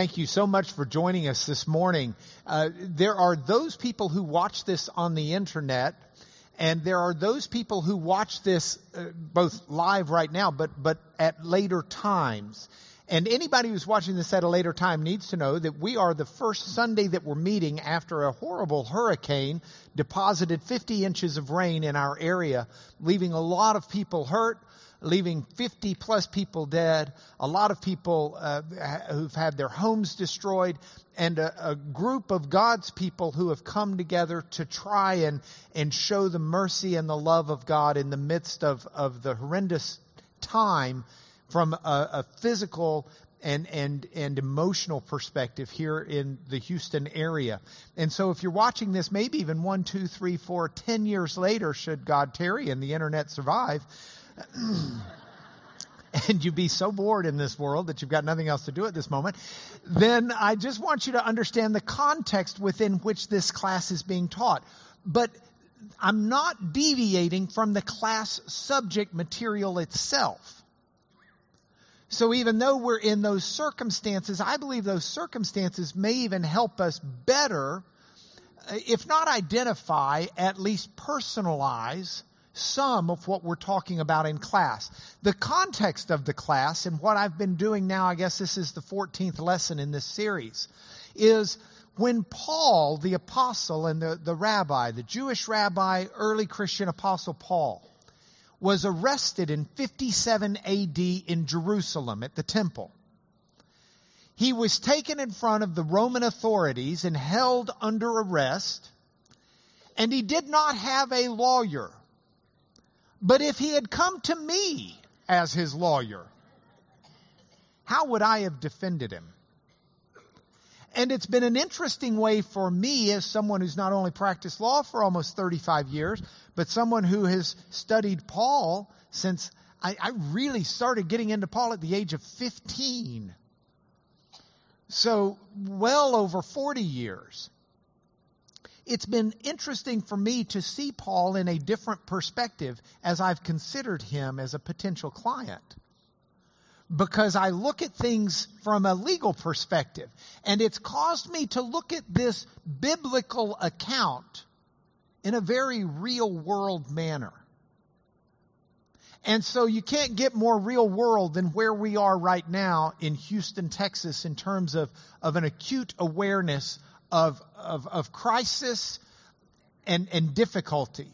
Thank you so much for joining us this morning. There are those people who watch this on the internet, and there are those people who watch this both live right now, but at later times. And anybody who's watching this at a later time needs to know that we are the first Sunday that we're meeting after a horrible hurricane deposited 50 inches of rain in our area, leaving a lot of people hurt, leaving 50 plus people dead, a lot of people who've had their homes destroyed, and a group of God's people who have come together to try and show the mercy and the love of God in the midst of the horrendous time from a physical and emotional perspective here in the Houston area. And so if you're watching this, maybe even 1, 2, 3, 4, 10 years later, should God tarry and the internet survive, and you be so bored in this world that you've got nothing else to do at this moment, then I just want you to understand the context within which this class is being taught. But I'm not deviating from the class subject material itself. So even though we're in those circumstances, I believe those circumstances may even help us better, if not identify, at least personalize some of what we're talking about in class. The context of the class, and what I've been doing now, I guess this is the 14th lesson in this series, is when Paul, the apostle and the rabbi, the Jewish rabbi, early Christian apostle Paul, was arrested in 57 AD in Jerusalem at the temple. He was taken in front of the Roman authorities and held under arrest, and he did not have a lawyer. But if he had come to me as his lawyer, how would I have defended him? And it's been an interesting way for me, as someone who's not only practiced law for almost 35 years, but someone who has studied Paul since I really started getting into Paul at the age of 15. So well over 40 years. It's been interesting for me to see Paul in a different perspective as I've considered him as a potential client, because I look at things from a legal perspective, and it's caused me to look at this biblical account in a very real-world manner. And so you can't get more real world than where we are right now in Houston, Texas, in terms of an acute awareness of crisis and difficulty.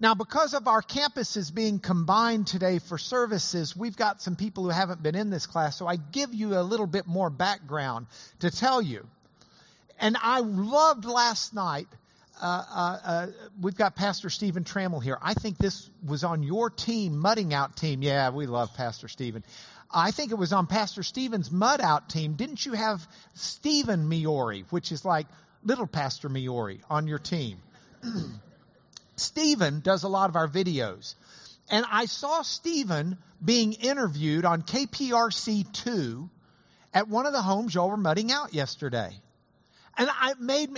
Now, because of our campuses being combined today for services, we've got some people who haven't been in this class, so I give you a little bit more background to tell you. And I loved last night, we've got Pastor Stephen Trammell here. I think this was on your team, mudding out team. Yeah, we love Pastor Stephen. I think it was on Pastor Stephen's Mud Out team. Didn't you have Stephen Meyori, which is like little Pastor Meyori, on your team? Stephen does a lot of our videos. And I saw Stephen being interviewed on KPRC2 at one of the homes y'all were mudding out yesterday. And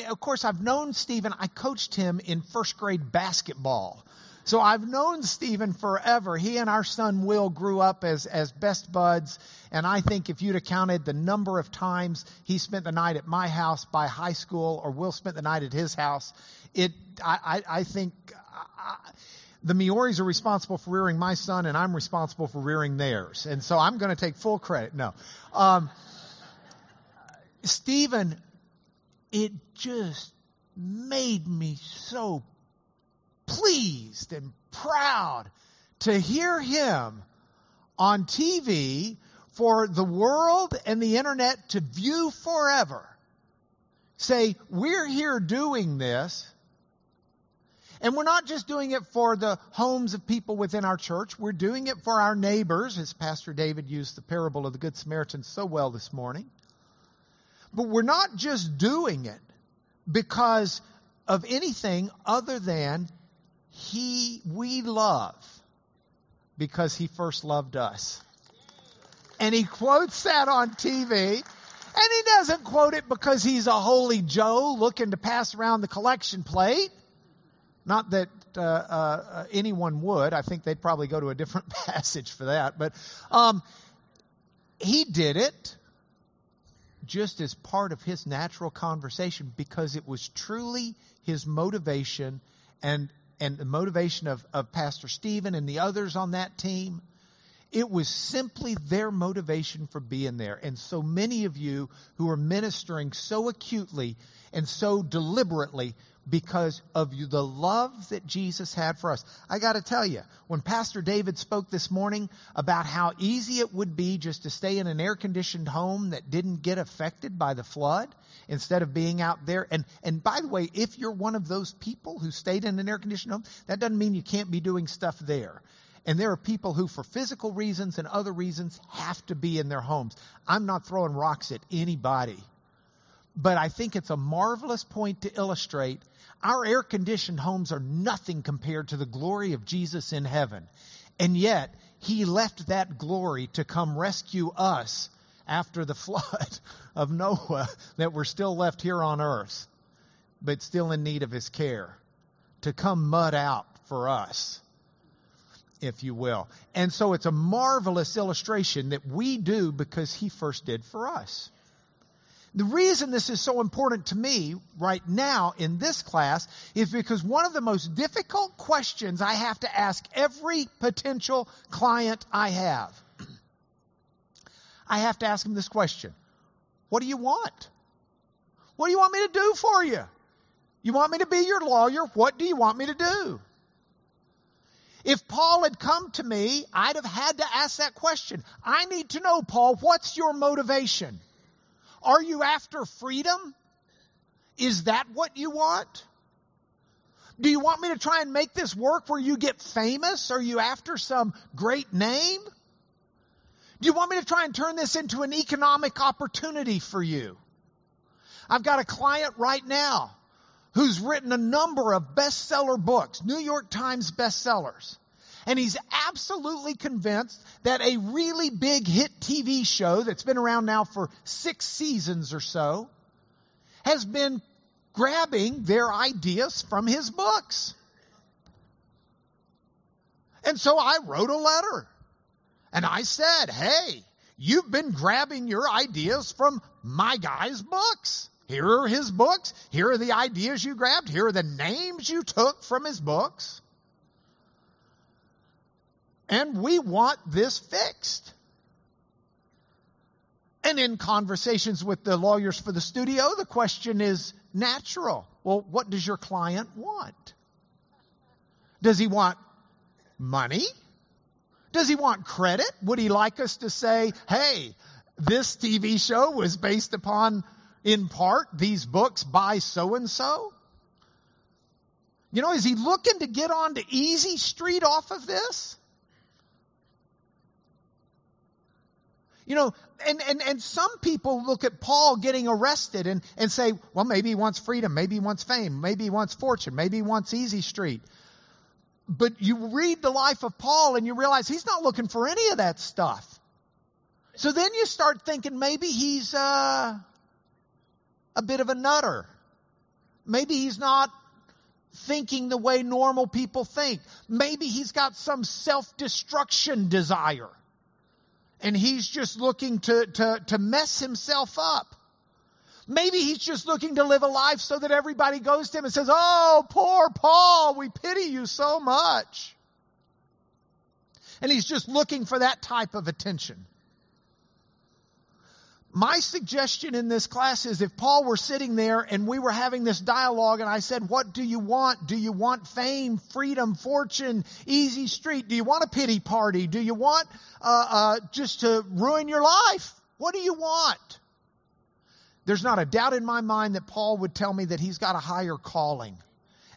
of course, I've known Stephen. I coached him in first grade basketball. So I've known Stephen forever. He and our son Will grew up as best buds, and I think if you'd have counted the number of times he spent the night at my house by high school, or Will spent the night at his house, I think the Meoris are responsible for rearing my son, and I'm responsible for rearing theirs. And so I'm going to take full credit. No. Stephen, it just made me so pleased and proud to hear him on TV for the world and the internet to view forever say, we're here doing this, and we're not just doing it for the homes of people within our church. We're doing it for our neighbors, as Pastor David used the parable of the Good Samaritan so well this morning. But we're not just doing it because of anything other than we love because he first loved us. And he quotes that on TV, and he doesn't quote it because he's a holy Joe looking to pass around the collection plate. Not that anyone would. I think they'd probably go to a different passage for that. But he did it just as part of his natural conversation because it was truly his motivation and the motivation of Pastor Stephen and the others on that team. It was simply their motivation for being there. And so many of you who are ministering so acutely and so deliberately because of you, the love that Jesus had for us. I got to tell you, when Pastor David spoke this morning about how easy it would be just to stay in an air-conditioned home that didn't get affected by the flood instead of being out there. And by the way, if you're one of those people who stayed in an air-conditioned home, that doesn't mean you can't be doing stuff there. And there are people who, for physical reasons and other reasons, have to be in their homes. I'm not throwing rocks at anybody. But I think it's a marvelous point to illustrate our air-conditioned homes are nothing compared to the glory of Jesus in heaven. And yet, he left that glory to come rescue us after the flood of Noah that we're still left here on earth, but still in need of his care, to come mud out for us, if you will. And so it's a marvelous illustration that we do because he first did for us. The reason this is so important to me right now in this class is because one of the most difficult questions I have to ask every potential client I have, I have to ask them this question. What do you want? What do you want me to do for you? You want me to be your lawyer? What do you want me to do? If Paul had come to me, I'd have had to ask that question. I need to know, Paul, what's your motivation? Are you after freedom? Is that what you want? Do you want me to try and make this work where you get famous? Are you after some great name? Do you want me to try and turn this into an economic opportunity for you? I've got a client right now who's written a number of bestseller books, New York Times bestsellers. And he's absolutely convinced that a really big hit TV show that's been around now for 6 seasons or so has been grabbing their ideas from his books. And so I wrote a letter and I said, hey, you've been grabbing your ideas from my guy's books. Here are his books. Here are the ideas you grabbed. Here are the names you took from his books. And we want this fixed. And in conversations with the lawyers for the studio, the question is natural. Well, what does your client want? Does he want money? Does he want credit? Would he like us to say, hey, this TV show was based upon, in part, these books by so-and-so? You know, is he looking to get on to easy street off of this? You know, and some people look at Paul getting arrested and say, well, maybe he wants freedom, maybe he wants fame, maybe he wants fortune, maybe he wants easy street. But you read the life of Paul and you realize he's not looking for any of that stuff. So then you start thinking maybe he's a bit of a nutter. Maybe he's not thinking the way normal people think. Maybe he's got some self-destruction desire. And he's just looking to mess himself up. Maybe he's just looking to live a life so that everybody goes to him and says, oh, poor Paul, we pity you so much. And he's just looking for that type of attention. My suggestion in this class is if Paul were sitting there and we were having this dialogue and I said, what do you want? Do you want fame, freedom, fortune, easy street? Do you want a pity party? Do you want just to ruin your life? What do you want? There's not a doubt in my mind that Paul would tell me that he's got a higher calling.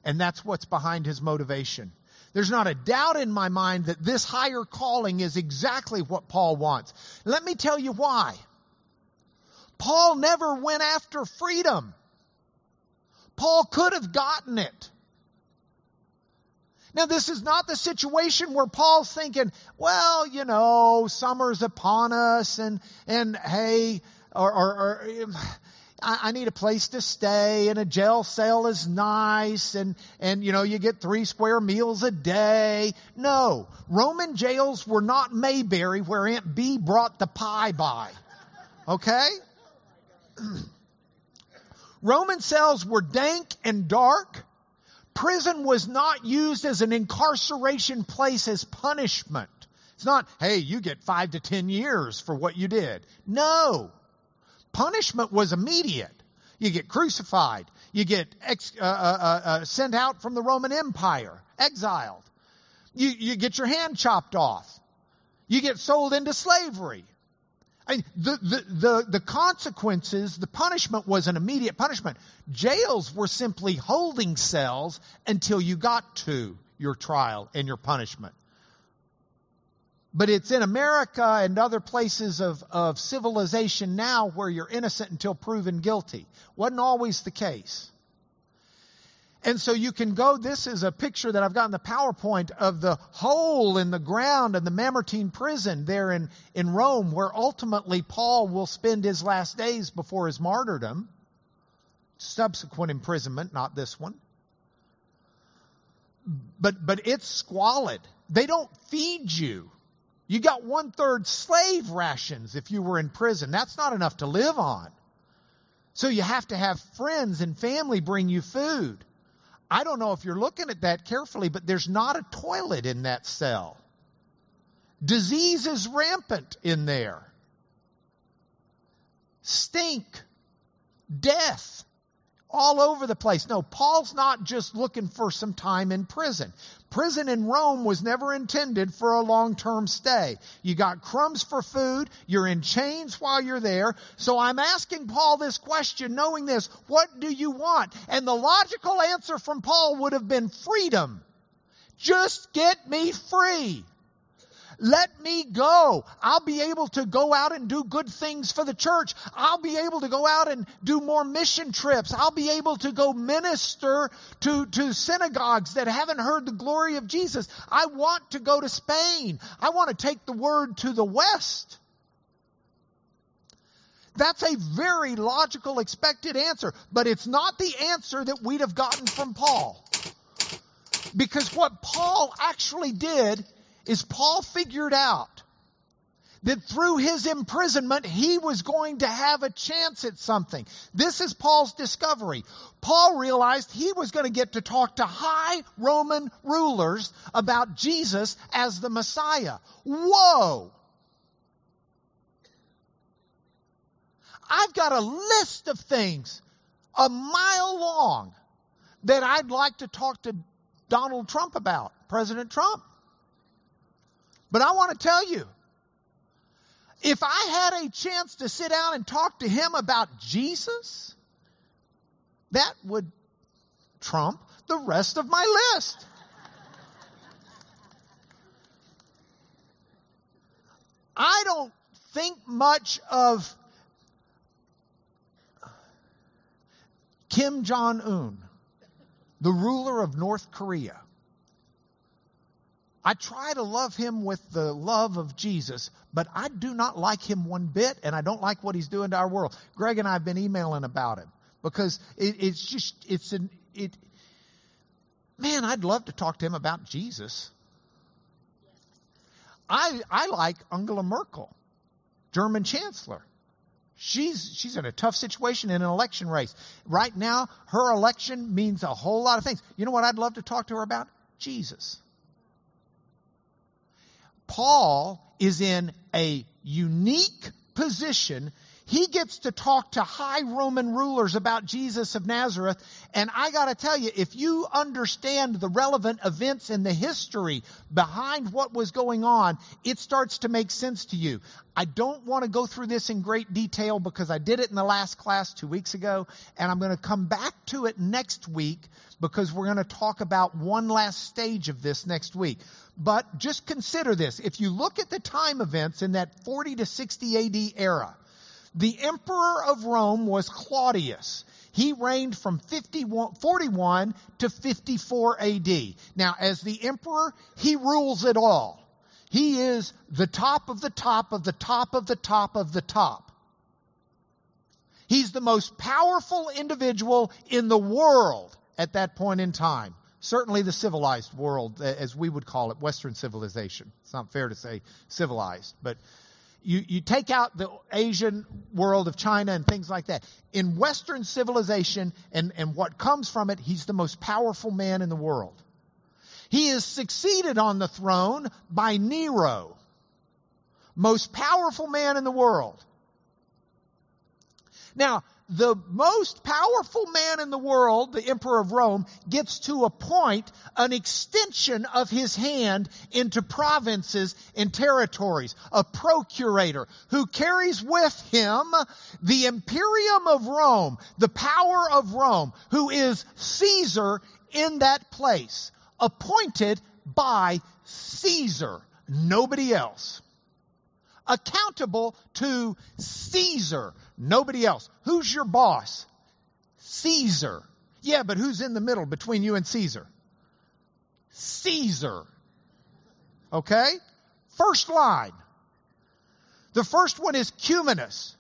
And that's what's behind his motivation. There's not a doubt in my mind that this higher calling is exactly what Paul wants. Let me tell you why. Paul never went after freedom. Paul could have gotten it. Now, this is not the situation where Paul's thinking, well, you know, summer's upon us and hey, or I need a place to stay and a jail cell is nice and you know, you get 3 square meals a day. No, Roman jails were not Mayberry where Aunt B brought the pie by. Okay? Roman cells were dank and dark. Prison was not used as an incarceration place as punishment. It's not, hey, you get 5 to 10 years for what you did. No. Punishment was immediate. You get crucified. You get sent out from the Roman Empire, exiled. You get your hand chopped off. You get sold into slavery. I mean, the consequences, the punishment was an immediate punishment. Jails were simply holding cells until you got to your trial and your punishment. But it's in America and other places of civilization now where you're innocent until proven guilty. Wasn't always the case. And so you can go, this is a picture that I've got in the PowerPoint of the hole in the ground in the Mamertine prison there in Rome, where ultimately Paul will spend his last days before his martyrdom. Subsequent imprisonment, not this one. But it's squalid. They don't feed you. You got 1/3 slave rations if you were in prison. That's not enough to live on. So you have to have friends and family bring you food. I don't know if you're looking at that carefully, but there's not a toilet in that cell. Disease is rampant in there. Stink, death, all over the place. No, Paul's not just looking for some time in prison. Prison in Rome was never intended for a long-term stay. You got crumbs for food. You're in chains while you're there. So I'm asking Paul this question, knowing this. What do you want? And the logical answer from Paul would have been freedom. Just get me free. Let me go. I'll be able to go out and do good things for the church. I'll be able to go out and do more mission trips. I'll be able to go minister to synagogues that haven't heard the glory of Jesus. I want to go to Spain. I want to take the word to the West. That's a very logical, expected answer, but it's not the answer that we'd have gotten from Paul. Because what Paul actually did is Paul figured out that through his imprisonment, he was going to have a chance at something. This is Paul's discovery. Paul realized he was going to get to talk to high Roman rulers about Jesus as the Messiah. Whoa! I've got a list of things a mile long that I'd like to talk to Donald Trump about, President Trump. But I want to tell you, if I had a chance to sit down and talk to him about Jesus, that would trump the rest of my list. I don't think much of Kim Jong-un, the ruler of North Korea. I try to love him with the love of Jesus, but I do not like him one bit, and I don't like what he's doing to our world. Greg and I have been emailing about him because man, I'd love to talk to him about Jesus. I like Angela Merkel, German chancellor. She's in a tough situation in an election race. Right now, her election means a whole lot of things. You know what I'd love to talk to her about? Jesus. Paul is in a unique position. He gets to talk to high Roman rulers about Jesus of Nazareth. And I got to tell you, if you understand the relevant events in the history behind what was going on, it starts to make sense to you. I don't want to go through this in great detail because I did it in the last class 2 weeks ago. And I'm going to come back to it next week because we're going to talk about one last stage of this next week. But just consider this. If you look at the time events in that 40 to 60 AD era, the emperor of Rome was Claudius. He reigned from 41 to 54 AD. Now, as the emperor, he rules it all. He is the top of the top of the top of the top of the top. He's the most powerful individual in the world at that point in time. Certainly the civilized world, as we would call it, Western civilization. It's not fair to say civilized, but You take out the Asian world of China and things like that. In Western civilization and what comes from it, he's the most powerful man in the world. He is succeeded on the throne by Nero, most powerful man in the world. Now, the most powerful man in the world, the emperor of Rome, gets to appoint an extension of his hand into provinces and territories, a procurator who carries with him the imperium of Rome, the power of Rome, who is Caesar in that place, appointed by Caesar, nobody else. Accountable to Caesar, nobody else. Who's your boss? Caesar. Yeah, but who's in the middle between you and Caesar? Caesar. Okay? First line. The first one is Cumanus,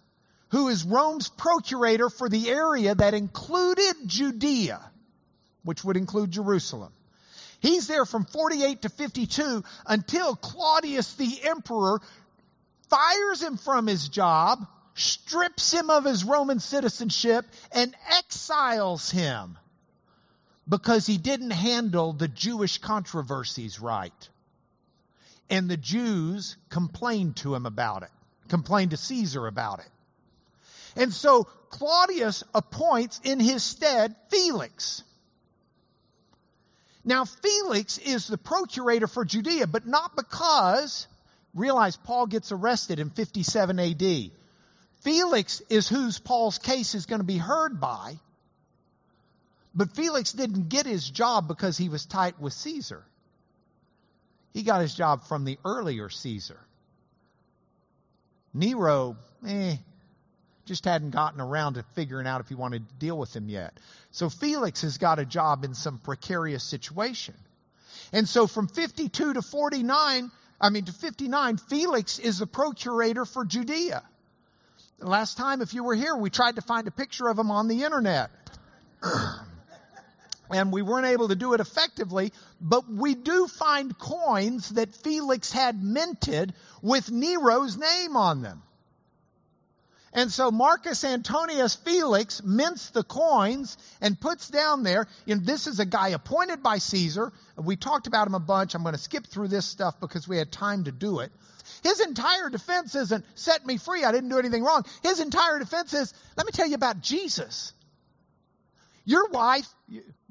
who is Rome's procurator for the area that included Judea, which would include Jerusalem. He's there from 48 to 52 until Claudius the emperor fires him from his job, strips him of his Roman citizenship, and exiles him because he didn't handle the Jewish controversies right. And the Jews complained to him about it, complained to Caesar about it. And so Claudius appoints in his stead Felix. Now Felix is the procurator for Judea, but not because... Realize Paul gets arrested in 57 AD. Felix is whose Paul's case is going to be heard by. But Felix didn't get his job because he was tight with Caesar. He got his job from the earlier Caesar. Nero, just hadn't gotten around to figuring out if he wanted to deal with him yet. So Felix has got a job in some precarious situation. And so from 52 to 59, Felix is the procurator for Judea. The last time, if you were here, we tried to find a picture of him on the internet. And we weren't able to do it effectively, but we do find coins that Felix had minted with Nero's name on them. And so Marcus Antonius Felix mints the coins and puts down there, and this is a guy appointed by Caesar. We talked about him a bunch. I'm going to skip through this stuff because we had time to do it. His entire defense isn't, set me free, I didn't do anything wrong. His entire defense is, let me tell you about Jesus. Your wife,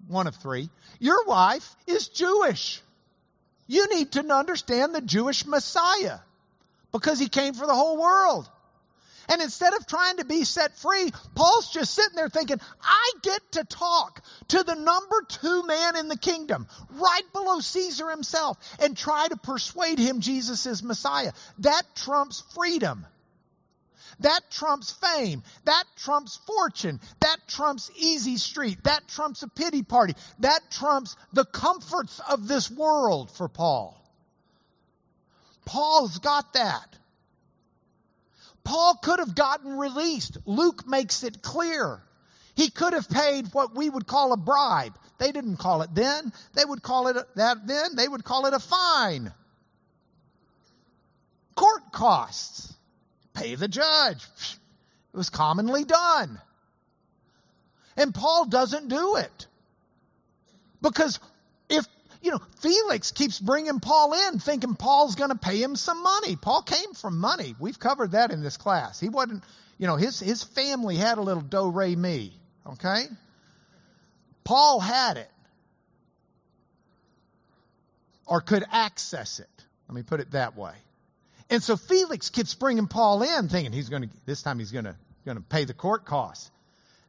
one of three, your wife is Jewish. You need to understand the Jewish Messiah because he came for the whole world. And instead of trying to be set free, Paul's just sitting there thinking, I get to talk to the number 2 man in the kingdom, right below Caesar himself, and try to persuade him Jesus is Messiah. That trumps freedom. That trumps fame. That trumps fortune. That trumps easy street. That trumps a pity party. That trumps the comforts of this world for Paul. Paul's got that. Paul could have gotten released. Luke makes it clear. He could have paid what we would call a bribe. They didn't call it then. They would call it that then. They would call it a fine. Court costs. Pay the judge. It was commonly done. And Paul doesn't do it. Because if Felix keeps bringing Paul in thinking Paul's going to pay him some money. Paul came from money. We've covered that in this class. He wasn't, his family had a little do-re-mi, okay? Paul had it. Or could access it. Let me put it that way. And so Felix keeps bringing Paul in thinking this time he's going to pay the court costs.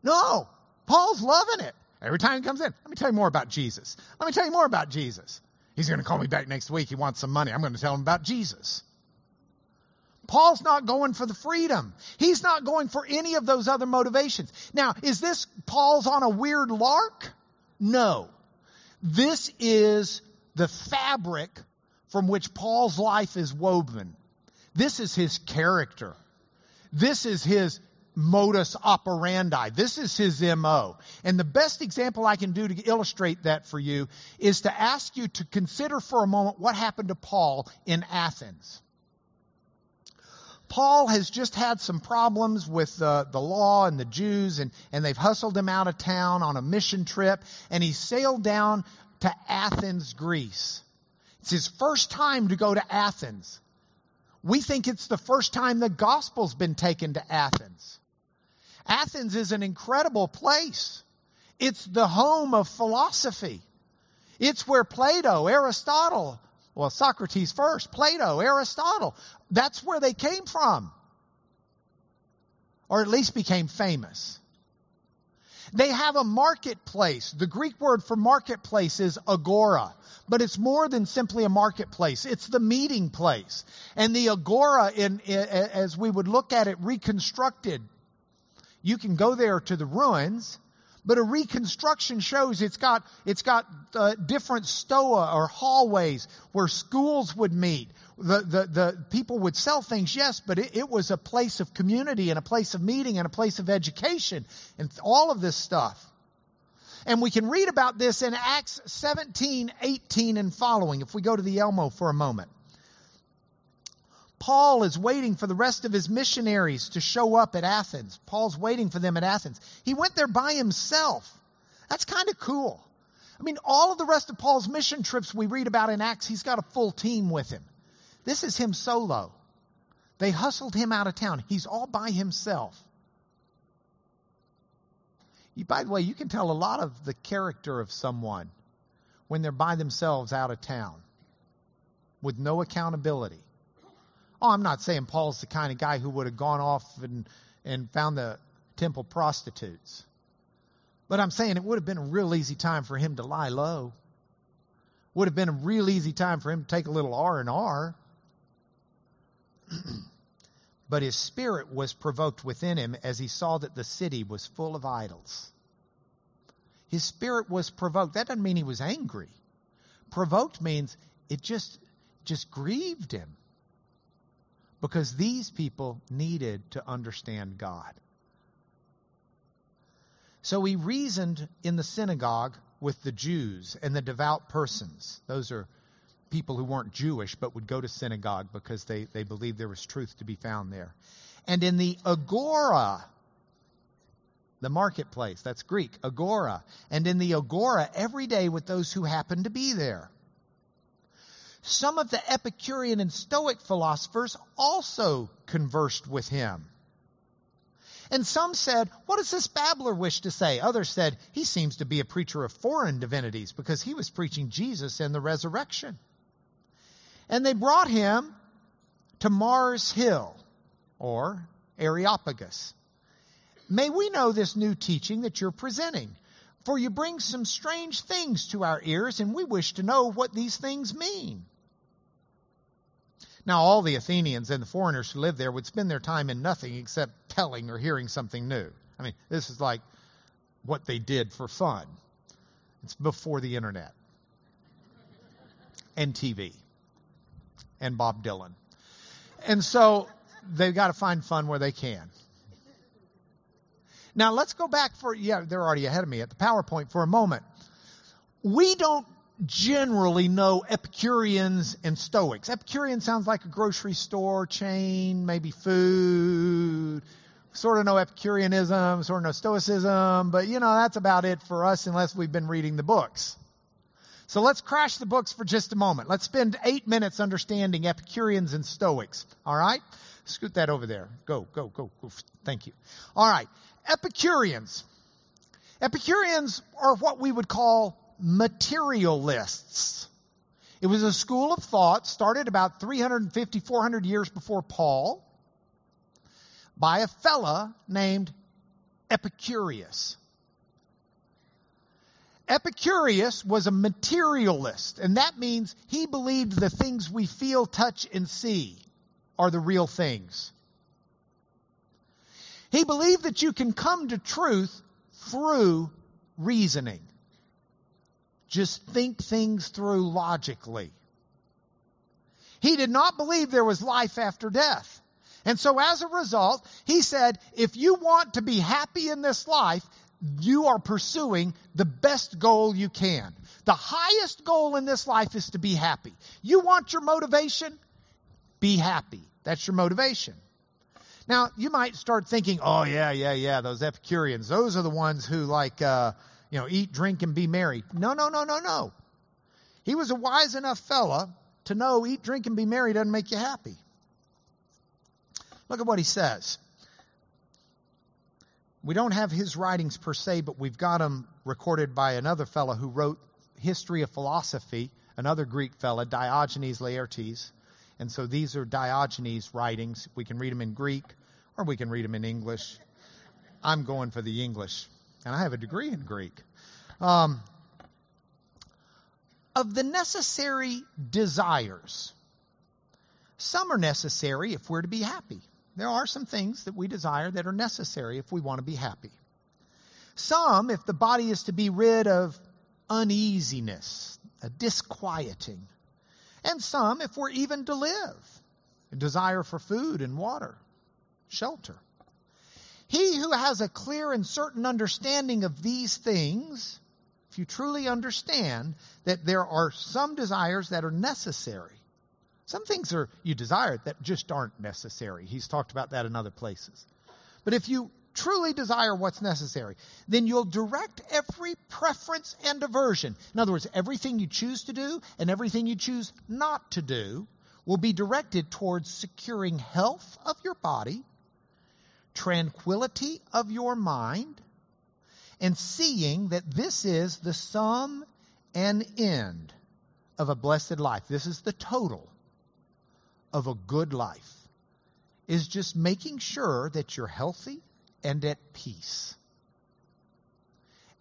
No, Paul's loving it. Every time he comes in, let me tell you more about Jesus. Let me tell you more about Jesus. He's going to call me back next week. He wants some money. I'm going to tell him about Jesus. Paul's not going for the freedom. He's not going for any of those other motivations. Now, is this Paul's on a weird lark? No. This is the fabric from which Paul's life is woven. This is his character. This is his modus operandi. This is his MO. And the best example I can do to illustrate that for you is to ask you to consider for a moment what happened to Paul in Athens. Paul has just had some problems with the law and the Jews, and they've hustled him out of town on a mission trip, and he sailed down to Athens, Greece. It's his first time to go to Athens. We think it's the first time the gospel's been taken to Athens. Athens is an incredible place. It's the home of philosophy. It's where Plato, Aristotle, well, Socrates first, Plato, Aristotle, that's where they came from. Or at least became famous. They have a marketplace. The Greek word for marketplace is agora. But it's more than simply a marketplace. It's the meeting place. And the agora, as we would look at it reconstructed, you can go there to the ruins. But a reconstruction shows it's got different stoa or hallways where schools would meet. The people would sell things, yes, but it was a place of community and a place of meeting and a place of education and all of this stuff. And we can read about this in Acts 17, 18 and following. If we go to the Elmo for a moment. Paul is waiting for the rest of his missionaries to show up at Athens. Paul's waiting for them at Athens. He went there by himself. That's kind of cool. I mean, all of the rest of Paul's mission trips we read about in Acts, he's got a full team with him. This is him solo. They hustled him out of town. He's all by himself. By the way, you can tell a lot of the character of someone when they're by themselves out of town with no accountability. Oh, I'm not saying Paul's the kind of guy who would have gone off and found the temple prostitutes. But I'm saying it would have been a real easy time for him to lie low. Would have been a real easy time for him to take a little R&R. But his spirit was provoked within him as he saw that the city was full of idols. His spirit was provoked. That doesn't mean he was angry. Provoked means it just grieved him. Because these people needed to understand God. So he reasoned in the synagogue with the Jews and the devout persons. Those are people who weren't Jewish but would go to synagogue because they believed there was truth to be found there. And in the agora, the marketplace, that's Greek, agora. And in the agora every day with those who happened to be there. Some of the Epicurean and Stoic philosophers also conversed with him. And some said, what does this babbler wish to say? Others said, he seems to be a preacher of foreign divinities because he was preaching Jesus and the resurrection. And they brought him to Mars Hill or Areopagus. May we know this new teaching that you're presenting? For you bring some strange things to our ears, and we wish to know what these things mean. Now, all the Athenians and the foreigners who lived there would spend their time in nothing except telling or hearing something new. I mean, this is like what they did for fun. It's before the internet and TV and Bob Dylan. And so they've got to find fun where they can. Now, let's go back they're already ahead of me at the PowerPoint for a moment. We don't generally know Epicureans and Stoics. Epicurean sounds like a grocery store chain, maybe food. Sort of know Epicureanism, sort of know Stoicism, but, that's about it for us unless we've been reading the books. So let's crash the books for just a moment. Let's spend 8 minutes understanding Epicureans and Stoics, all right? Scoot that over there. Go. Thank you. All right. Epicureans. Epicureans are what we would call materialists. It was a school of thought started about 350, 400 years before Paul by a fella named Epicurus. Epicurus was a materialist, and that means he believed the things we feel, touch, and see are the real things. He believed that you can come to truth through reasoning. Just think things through logically. He did not believe there was life after death. And so as a result, he said, if you want to be happy in this life, you are pursuing the best goal you can. The highest goal in this life is to be happy. You want your motivation? Be happy. That's your motivation. Now, you might start thinking, oh, yeah, those Epicureans, those are the ones who like, eat, drink, and be merry. No. He was a wise enough fella to know eat, drink, and be merry doesn't make you happy. Look at what he says. We don't have his writings per se, but we've got them recorded by another fellow who wrote History of Philosophy, another Greek fellow, Diogenes Laertius. And so these are Diogenes' writings. We can read them in Greek or we can read them in English. I'm going for the English, and I have a degree in Greek. Of the necessary desires, some are necessary if we're to be happy. There are some things that we desire that are necessary if we want to be happy. Some, if the body is to be rid of uneasiness, a disquieting. And some, if we're even to live, a desire for food and water, shelter. He who has a clear and certain understanding of these things, if you truly understand that there are some desires that are necessary, some things are you desire that just aren't necessary. He's talked about that in other places. But if you truly desire what's necessary, then you'll direct every preference and aversion. In other words, everything you choose to do and everything you choose not to do will be directed towards securing health of your body, tranquility of your mind, and seeing that this is the sum and end of a blessed life. This is the total of a good life, is just making sure that you're healthy and at peace.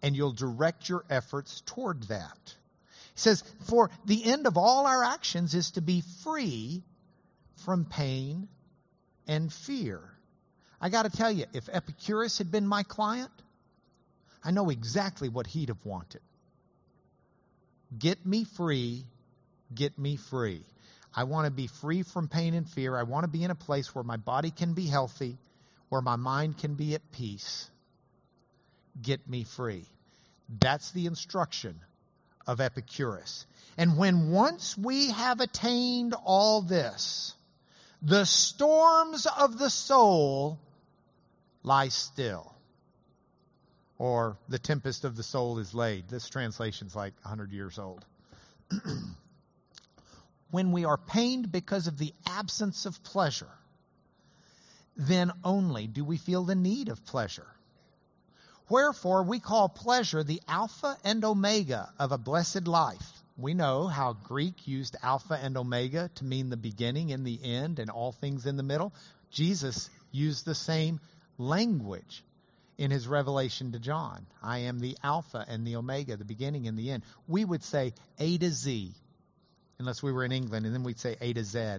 And you'll direct your efforts toward that. He says, for the end of all our actions is to be free from pain and fear. I got to tell you, if Epicurus had been my client, I know exactly what he'd have wanted. Get me free, get me free. I want to be free from pain and fear. I want to be in a place where my body can be healthy, where my mind can be at peace. Get me free. That's the instruction of Epicurus. And when once we have attained all this, the storms of the soul lie still. Or the tempest of the soul is laid. This translation's like 100 years old. When we are pained because of the absence of pleasure, then only do we feel the need of pleasure. Wherefore, we call pleasure the alpha and omega of a blessed life. We know how Greek used alpha and omega to mean the beginning and the end and all things in the middle. Jesus used the same language in his revelation to John. I am the alpha and the omega, the beginning and the end. We would say A to Z. Unless we were in England, and then we'd say A to Z.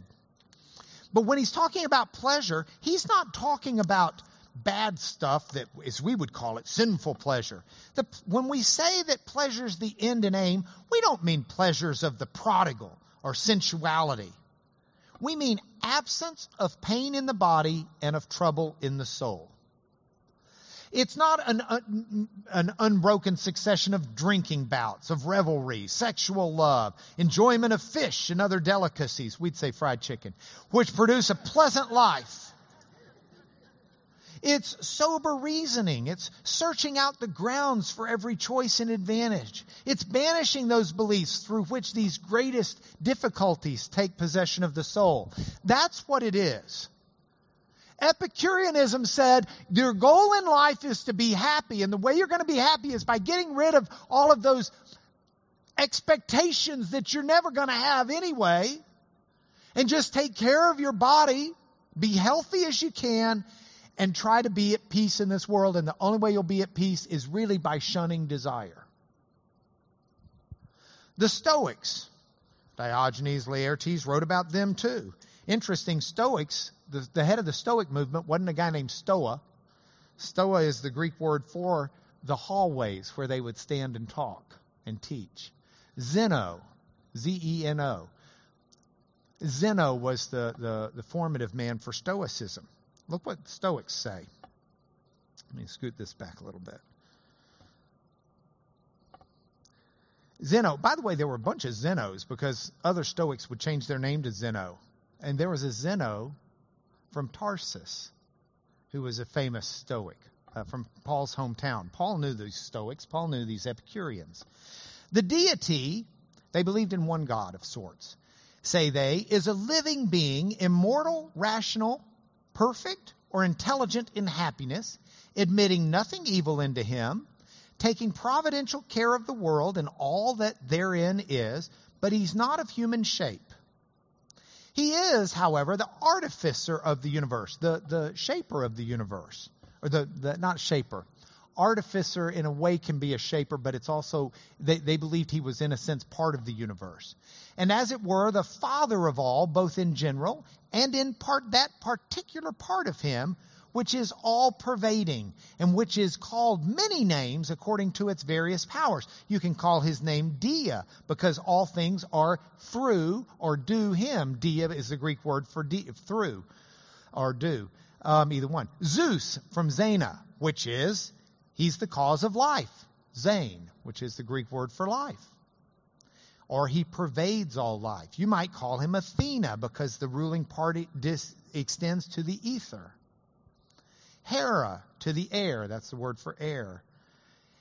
But when he's talking about pleasure, he's not talking about bad stuff that, as we would call it, sinful pleasure. When we say that pleasure's the end and aim, we don't mean pleasures of the prodigal or sensuality. We mean absence of pain in the body and of trouble in the soul. It's not an unbroken succession of drinking bouts, of revelry, sexual love, enjoyment of fish and other delicacies, we'd say fried chicken, which produce a pleasant life. It's sober reasoning. It's searching out the grounds for every choice and advantage. It's banishing those beliefs through which these greatest difficulties take possession of the soul. That's what it is. Epicureanism said your goal in life is to be happy, and the way you're going to be happy is by getting rid of all of those expectations that you're never going to have anyway, and just take care of your body, be healthy as you can, and try to be at peace in this world. And the only way you'll be at peace is really by shunning desire. The Stoics, Diogenes Laertius wrote about them too. Interesting, Stoics, the head of the Stoic movement wasn't a guy named Stoa. Stoa is the Greek word for the hallways where they would stand and talk and teach. Zeno, Z-E-N-O. Zeno was the formative man for Stoicism. Look what Stoics say. Let me scoot this back a little bit. Zeno, by the way, there were a bunch of Zenos because other Stoics would change their name to Zeno. And there was a Zeno from Tarsus who was a famous Stoic from Paul's hometown. Paul knew these Stoics. Paul knew these Epicureans. The deity, they believed in one God of sorts, say they, is a living being, immortal, rational, perfect, or intelligent in happiness, admitting nothing evil into him, taking providential care of the world and all that therein is, but he's not of human shape. He is, however, the artificer of the universe, the shaper of the universe, or not shaper. Artificer in a way can be a shaper, but it's also, they believed he was in a sense part of the universe. And as it were, the father of all, both in general and in part that particular part of him, which is all pervading and which is called many names according to its various powers. You can call his name Dia because all things are through or do him. Dia is the Greek word for through or do, either one. Zeus from Zena, which is, he's the cause of life. Zane, which is the Greek word for life. Or he pervades all life. You might call him Athena because the ruling party extends to the ether. Hera, to the air. That's the word for air.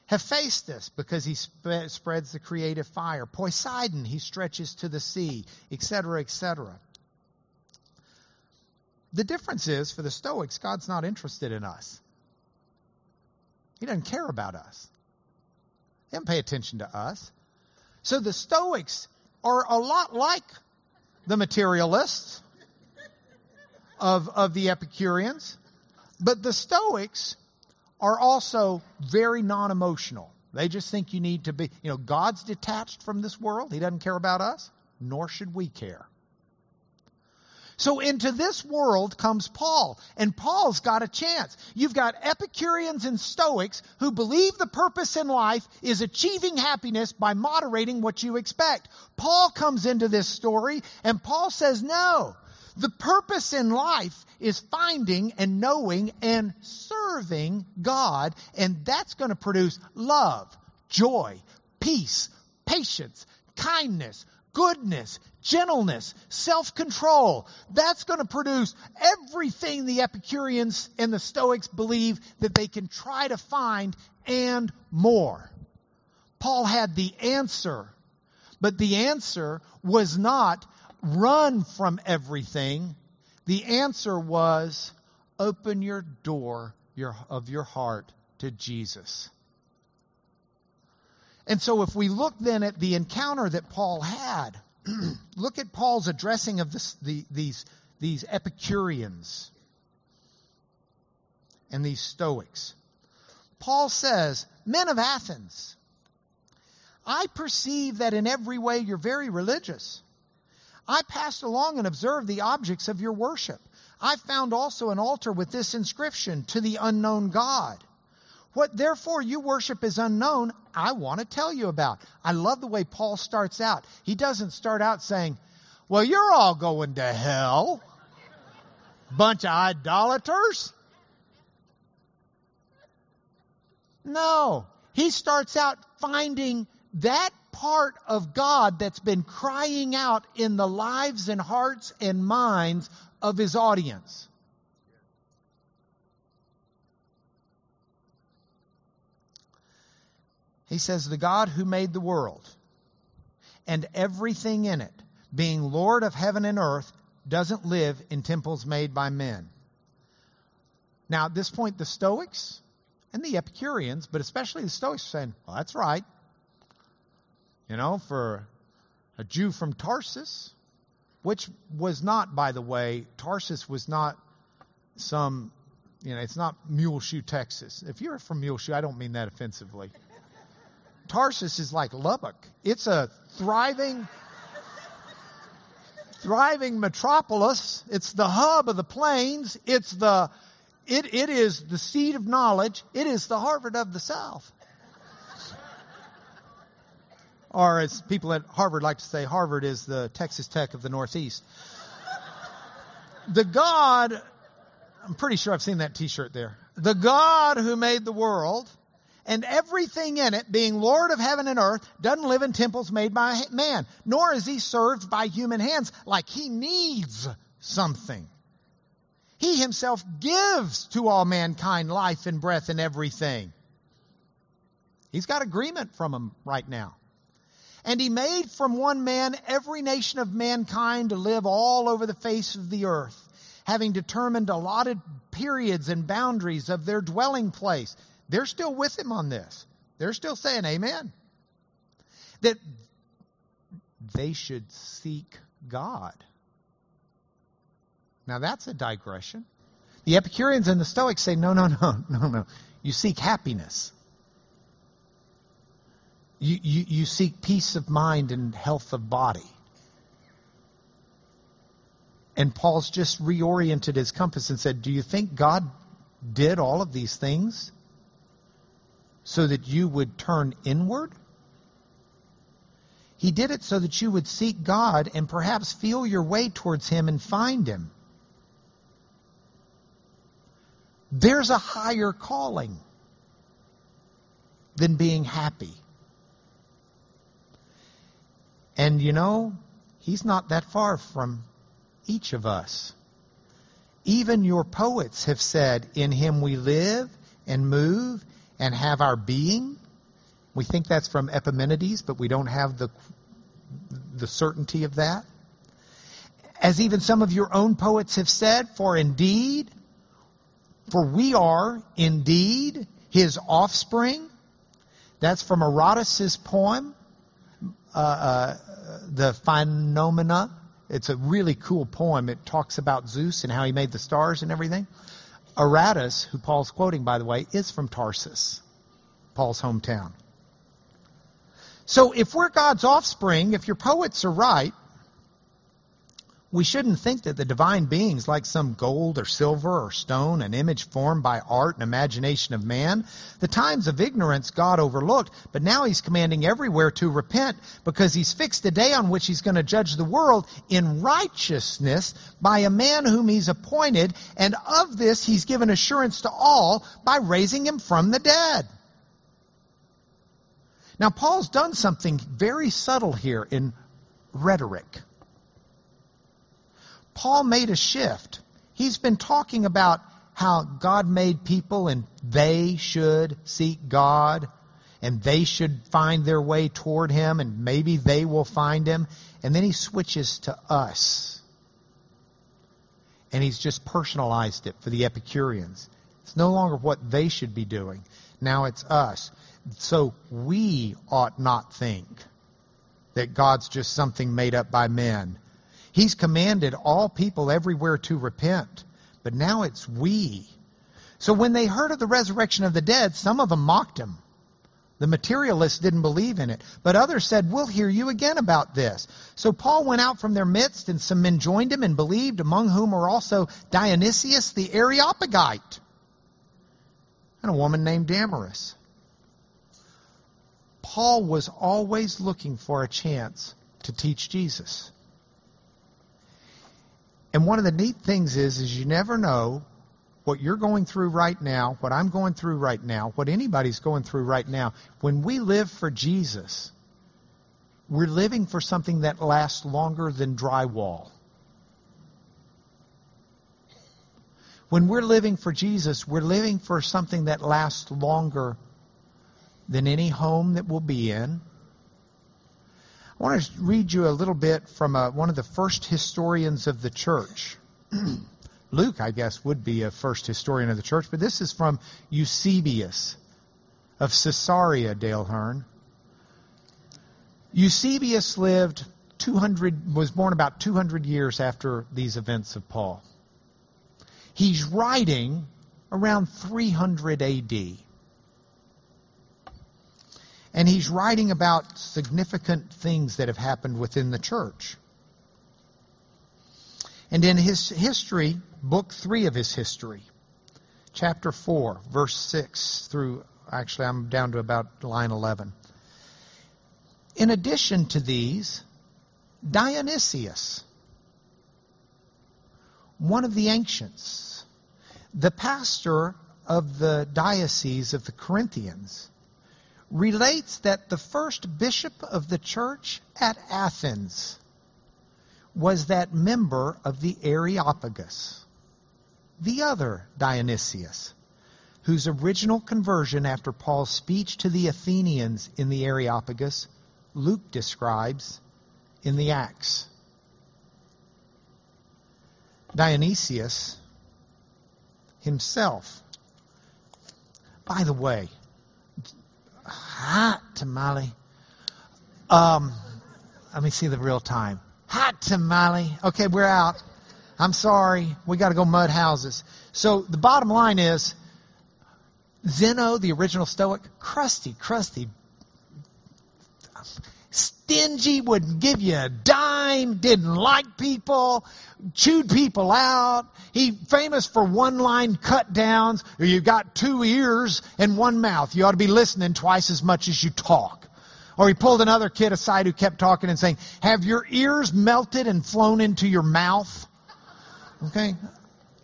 Hephaestus, because he spreads the creative fire. Poseidon, he stretches to the sea, etc., etc. The difference is, for the Stoics, God's not interested in us. He doesn't care about us. He doesn't pay attention to us. So the Stoics are a lot like the materialists of the Epicureans. But the Stoics are also very non-emotional. They just think you need to be, you know, God's detached from this world. He doesn't care about us, nor should we care. So into this world comes Paul, and Paul's got a chance. You've got Epicureans and Stoics who believe the purpose in life is achieving happiness by moderating what you expect. Paul comes into this story, and Paul says, no. The purpose in life is finding and knowing and serving God, and that's going to produce love, joy, peace, patience, kindness, goodness, gentleness, self-control. That's going to produce everything the Epicureans and the Stoics believe that they can try to find and more. Paul had the answer, but the answer was not run from everything. The answer was open your door of your heart to Jesus. And so if we look then at the encounter that Paul had, look at Paul's addressing of these Epicureans and these Stoics. Paul says, men of Athens, I perceive that in every way you're very religious. I passed along and observed the objects of your worship. I found also an altar with this inscription, to the unknown God. What therefore you worship is unknown, I want to tell you about. I love the way Paul starts out. He doesn't start out saying, well, you're all going to hell, bunch of idolaters. No, he starts out finding that part of God that's been crying out in the lives and hearts and minds of his audience. He says, the God who made the world and everything in it, being Lord of heaven and earth, doesn't live in temples made by men. Now, at this point, the Stoics and the Epicureans, but especially the Stoics, are saying, well, that's right. You know, for a Jew from Tarsus, which was not, by the way, Tarsus was not some, you know, it's not Muleshoe, Texas. If you're from Muleshoe, I don't mean that offensively. Tarsus is like Lubbock. It's a thriving metropolis. It's the hub of the plains. It is the seat of knowledge. It is the Harvard of the South. Or as people at Harvard like to say, Harvard is the Texas Tech of the Northeast. The God, I'm pretty sure I've seen that t-shirt there. The God who made the world and everything in it, being Lord of heaven and earth, doesn't live in temples made by man, nor is he served by human hands, like he needs something. He himself gives to all mankind life and breath and everything. He's got agreement from him right now. And he made from one man every nation of mankind to live all over the face of the earth, having determined allotted periods and boundaries of their dwelling place. They're still with him on this. They're still saying amen. That they should seek God. Now that's a digression. The Epicureans and the Stoics say, no. You seek happiness. You seek peace of mind and health of body. And Paul's just reoriented his compass and said, do you think God did all of these things so that you would turn inward? He did it so that you would seek God and perhaps feel your way towards him and find him. There's a higher calling than being happy. And you know, he's not that far from each of us. Even your poets have said, in him we live and move and have our being. We think that's from Epimenides, but we don't have the certainty of that. As even some of your own poets have said, for we are indeed his offspring. That's from Aratus' poem, The Phenomena. It's a really cool poem. It talks about Zeus and how he made the stars and everything. Aratus, who Paul's quoting, by the way, is from Tarsus, Paul's hometown. So if we're God's offspring, if your poets are right, we shouldn't think that the divine beings, like some gold or silver or stone, an image formed by art and imagination of man, the times of ignorance God overlooked, but now he's commanding everywhere to repent because he's fixed a day on which he's going to judge the world in righteousness by a man whom he's appointed, and of this he's given assurance to all by raising him from the dead. Now, Paul's done something very subtle here in rhetoric. Paul made a shift. He's been talking about how God made people and they should seek God and they should find their way toward him and maybe they will find him. And then he switches to us. And he's just personalized it for the Epicureans. It's no longer what they should be doing. Now it's us. So we ought not think that God's just something made up by men. He's commanded all people everywhere to repent, but now it's we. So when they heard of the resurrection of the dead, some of them mocked him. The materialists didn't believe in it, but others said, we'll hear you again about this. So Paul went out from their midst, and some men joined him and believed, among whom were also Dionysius the Areopagite and a woman named Damaris. Paul was always looking for a chance to teach Jesus. And one of the neat things is you never know what you're going through right now, what I'm going through right now, what anybody's going through right now. When we live for Jesus, we're living for something that lasts longer than drywall. When we're living for Jesus, we're living for something that lasts longer than any home that we'll be in. I want to read you a little bit from one of the first historians of the church. Luke, I guess, would be a first historian of the church, but this is from Eusebius of Caesarea, Dale Hearn. Eusebius was born about 200 years after these events of Paul. He's writing around 300 A.D., and he's writing about significant things that have happened within the church. And in his history, book 3 of his history, chapter 4, verse 6 through, actually I'm down to about line 11. In addition to these, Dionysius, one of the ancients, the pastor of the diocese of the Corinthians, relates that the first bishop of the church at Athens was that member of the Areopagus. the other Dionysius, whose original conversion after Paul's speech to the Athenians in the Areopagus, Luke describes in the Acts. Dionysius himself, by the way, hot tamale. Let me see the real time. Hot tamale. Okay, we're out. I'm sorry. We got to go mud houses. So the bottom line is, Zeno, the original Stoic, crusty, stingy, wouldn't give you a dime, didn't like people, chewed people out. He famous for one-line cut-downs. You got two ears and one mouth. You ought to be listening twice as much as you talk. Or he pulled another kid aside who kept talking and saying, have your ears melted and flown into your mouth? Okay?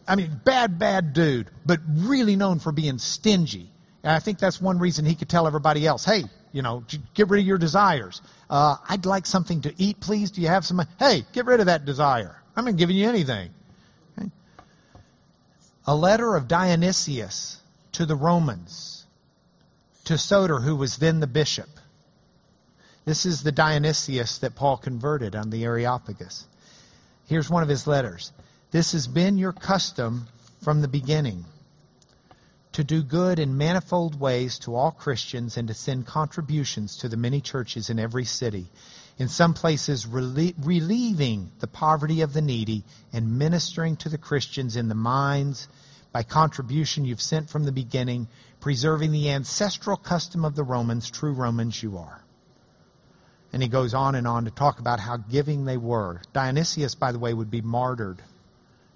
I mean, bad dude, but really known for being stingy. And I think that's one reason he could tell everybody else, hey, you know, get rid of your desires. I'd like something to eat, please. Do you have some? Hey, get rid of that desire. I'm not giving you anything. Okay. A letter of Dionysius to the Romans, to Soter, who was then the bishop. This is the Dionysius that Paul converted on the Areopagus. Here's one of his letters. This has been your custom from the beginning, to do good in manifold ways to all Christians and to send contributions to the many churches in every city, in some places relieving the poverty of the needy and ministering to the Christians in the mines by contribution you've sent from the beginning, preserving the ancestral custom of the Romans, true Romans you are. And he goes on and on to talk about how giving they were. Dionysius, by the way, would be martyred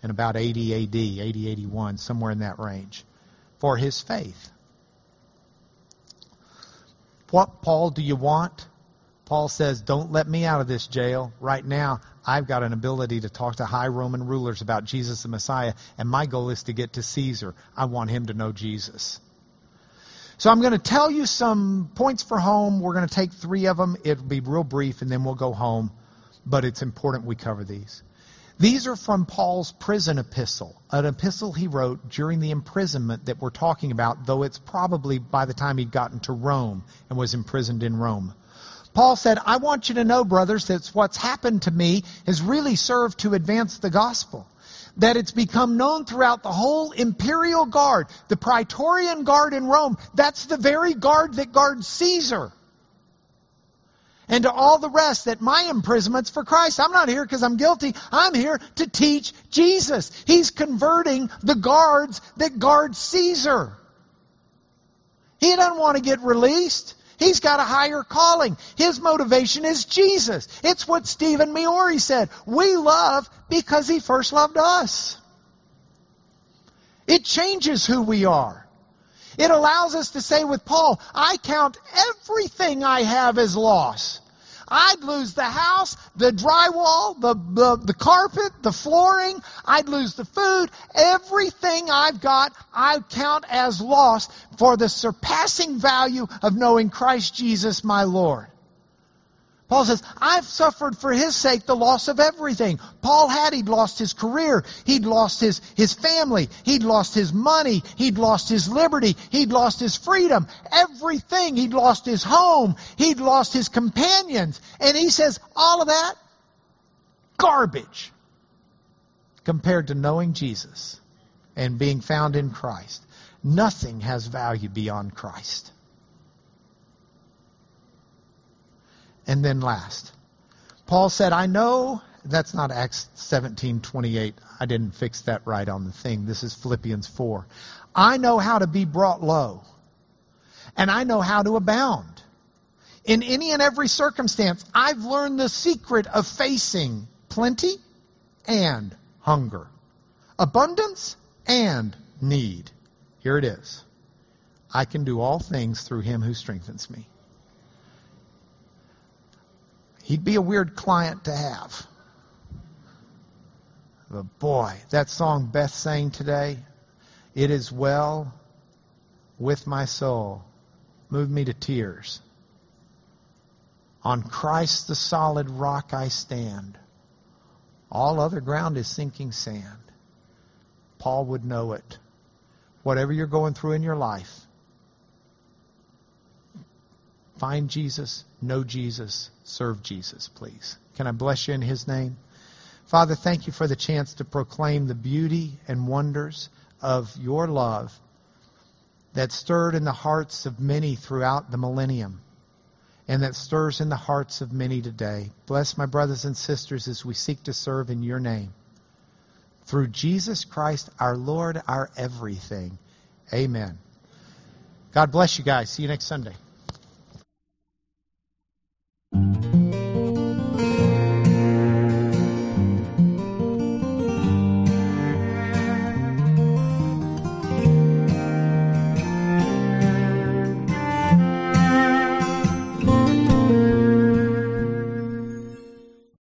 in about 80 AD, 80, 81, somewhere in that range, for his faith. What, Paul, do you want? Paul says, don't let me out of this jail. Right now, I've got an ability to talk to high Roman rulers about Jesus the Messiah, and my goal is to get to Caesar. I want him to know Jesus. So I'm going to tell you some points for home. We're going to take three of them. It'll be real brief, and then we'll go home. But it's important we cover these. These are from Paul's prison epistle, an epistle he wrote during the imprisonment that we're talking about, though it's probably by the time he'd gotten to Rome and was imprisoned in Rome. Paul said, I want you to know, brothers, that what's happened to me has really served to advance the gospel, that it's become known throughout the whole imperial guard, the Praetorian Guard in Rome. That's the very guard that guards Caesar. And to all the rest, that my imprisonment's for Christ. I'm not here because I'm guilty. I'm here to teach Jesus. He's converting the guards that guard Caesar. He doesn't want to get released. He's got a higher calling. His motivation is Jesus. It's what Stephen Meyori said. We love because he first loved us. It changes who we are. It allows us to say with Paul, I count everything I have as loss. I'd lose the house, the drywall, the carpet, the flooring. I'd lose the food. Everything I've got, I count as loss for the surpassing value of knowing Christ Jesus my Lord. Paul says, I've suffered for his sake the loss of everything. Paul had, he'd lost his career. He'd lost his family. He'd lost his money. He'd lost his liberty. He'd lost his freedom. Everything. He'd lost his home. He'd lost his companions. And he says, all of that, garbage, compared to knowing Jesus and being found in Christ. Nothing has value beyond Christ. And then last, Paul said, I know, that's not Acts 17:28. I didn't fix that right on the thing. This is Philippians 4. I know how to be brought low, and I know how to abound. In any and every circumstance, I've learned the secret of facing plenty and hunger, abundance and need. Here it is. I can do all things through him who strengthens me. He'd be a weird client to have. But boy, that song Beth sang today, It Is Well With My Soul, moved me to tears. On Christ the solid rock I stand. All other ground is sinking sand. Paul would know it. Whatever you're going through in your life, find Jesus, know Jesus, serve Jesus, please. Can I bless you in his name? Father, thank you for the chance to proclaim the beauty and wonders of your love that stirred in the hearts of many throughout the millennium and that stirs in the hearts of many today. Bless my brothers and sisters as we seek to serve in your name. Through Jesus Christ, our Lord, our everything. Amen. God bless you guys. See you next Sunday.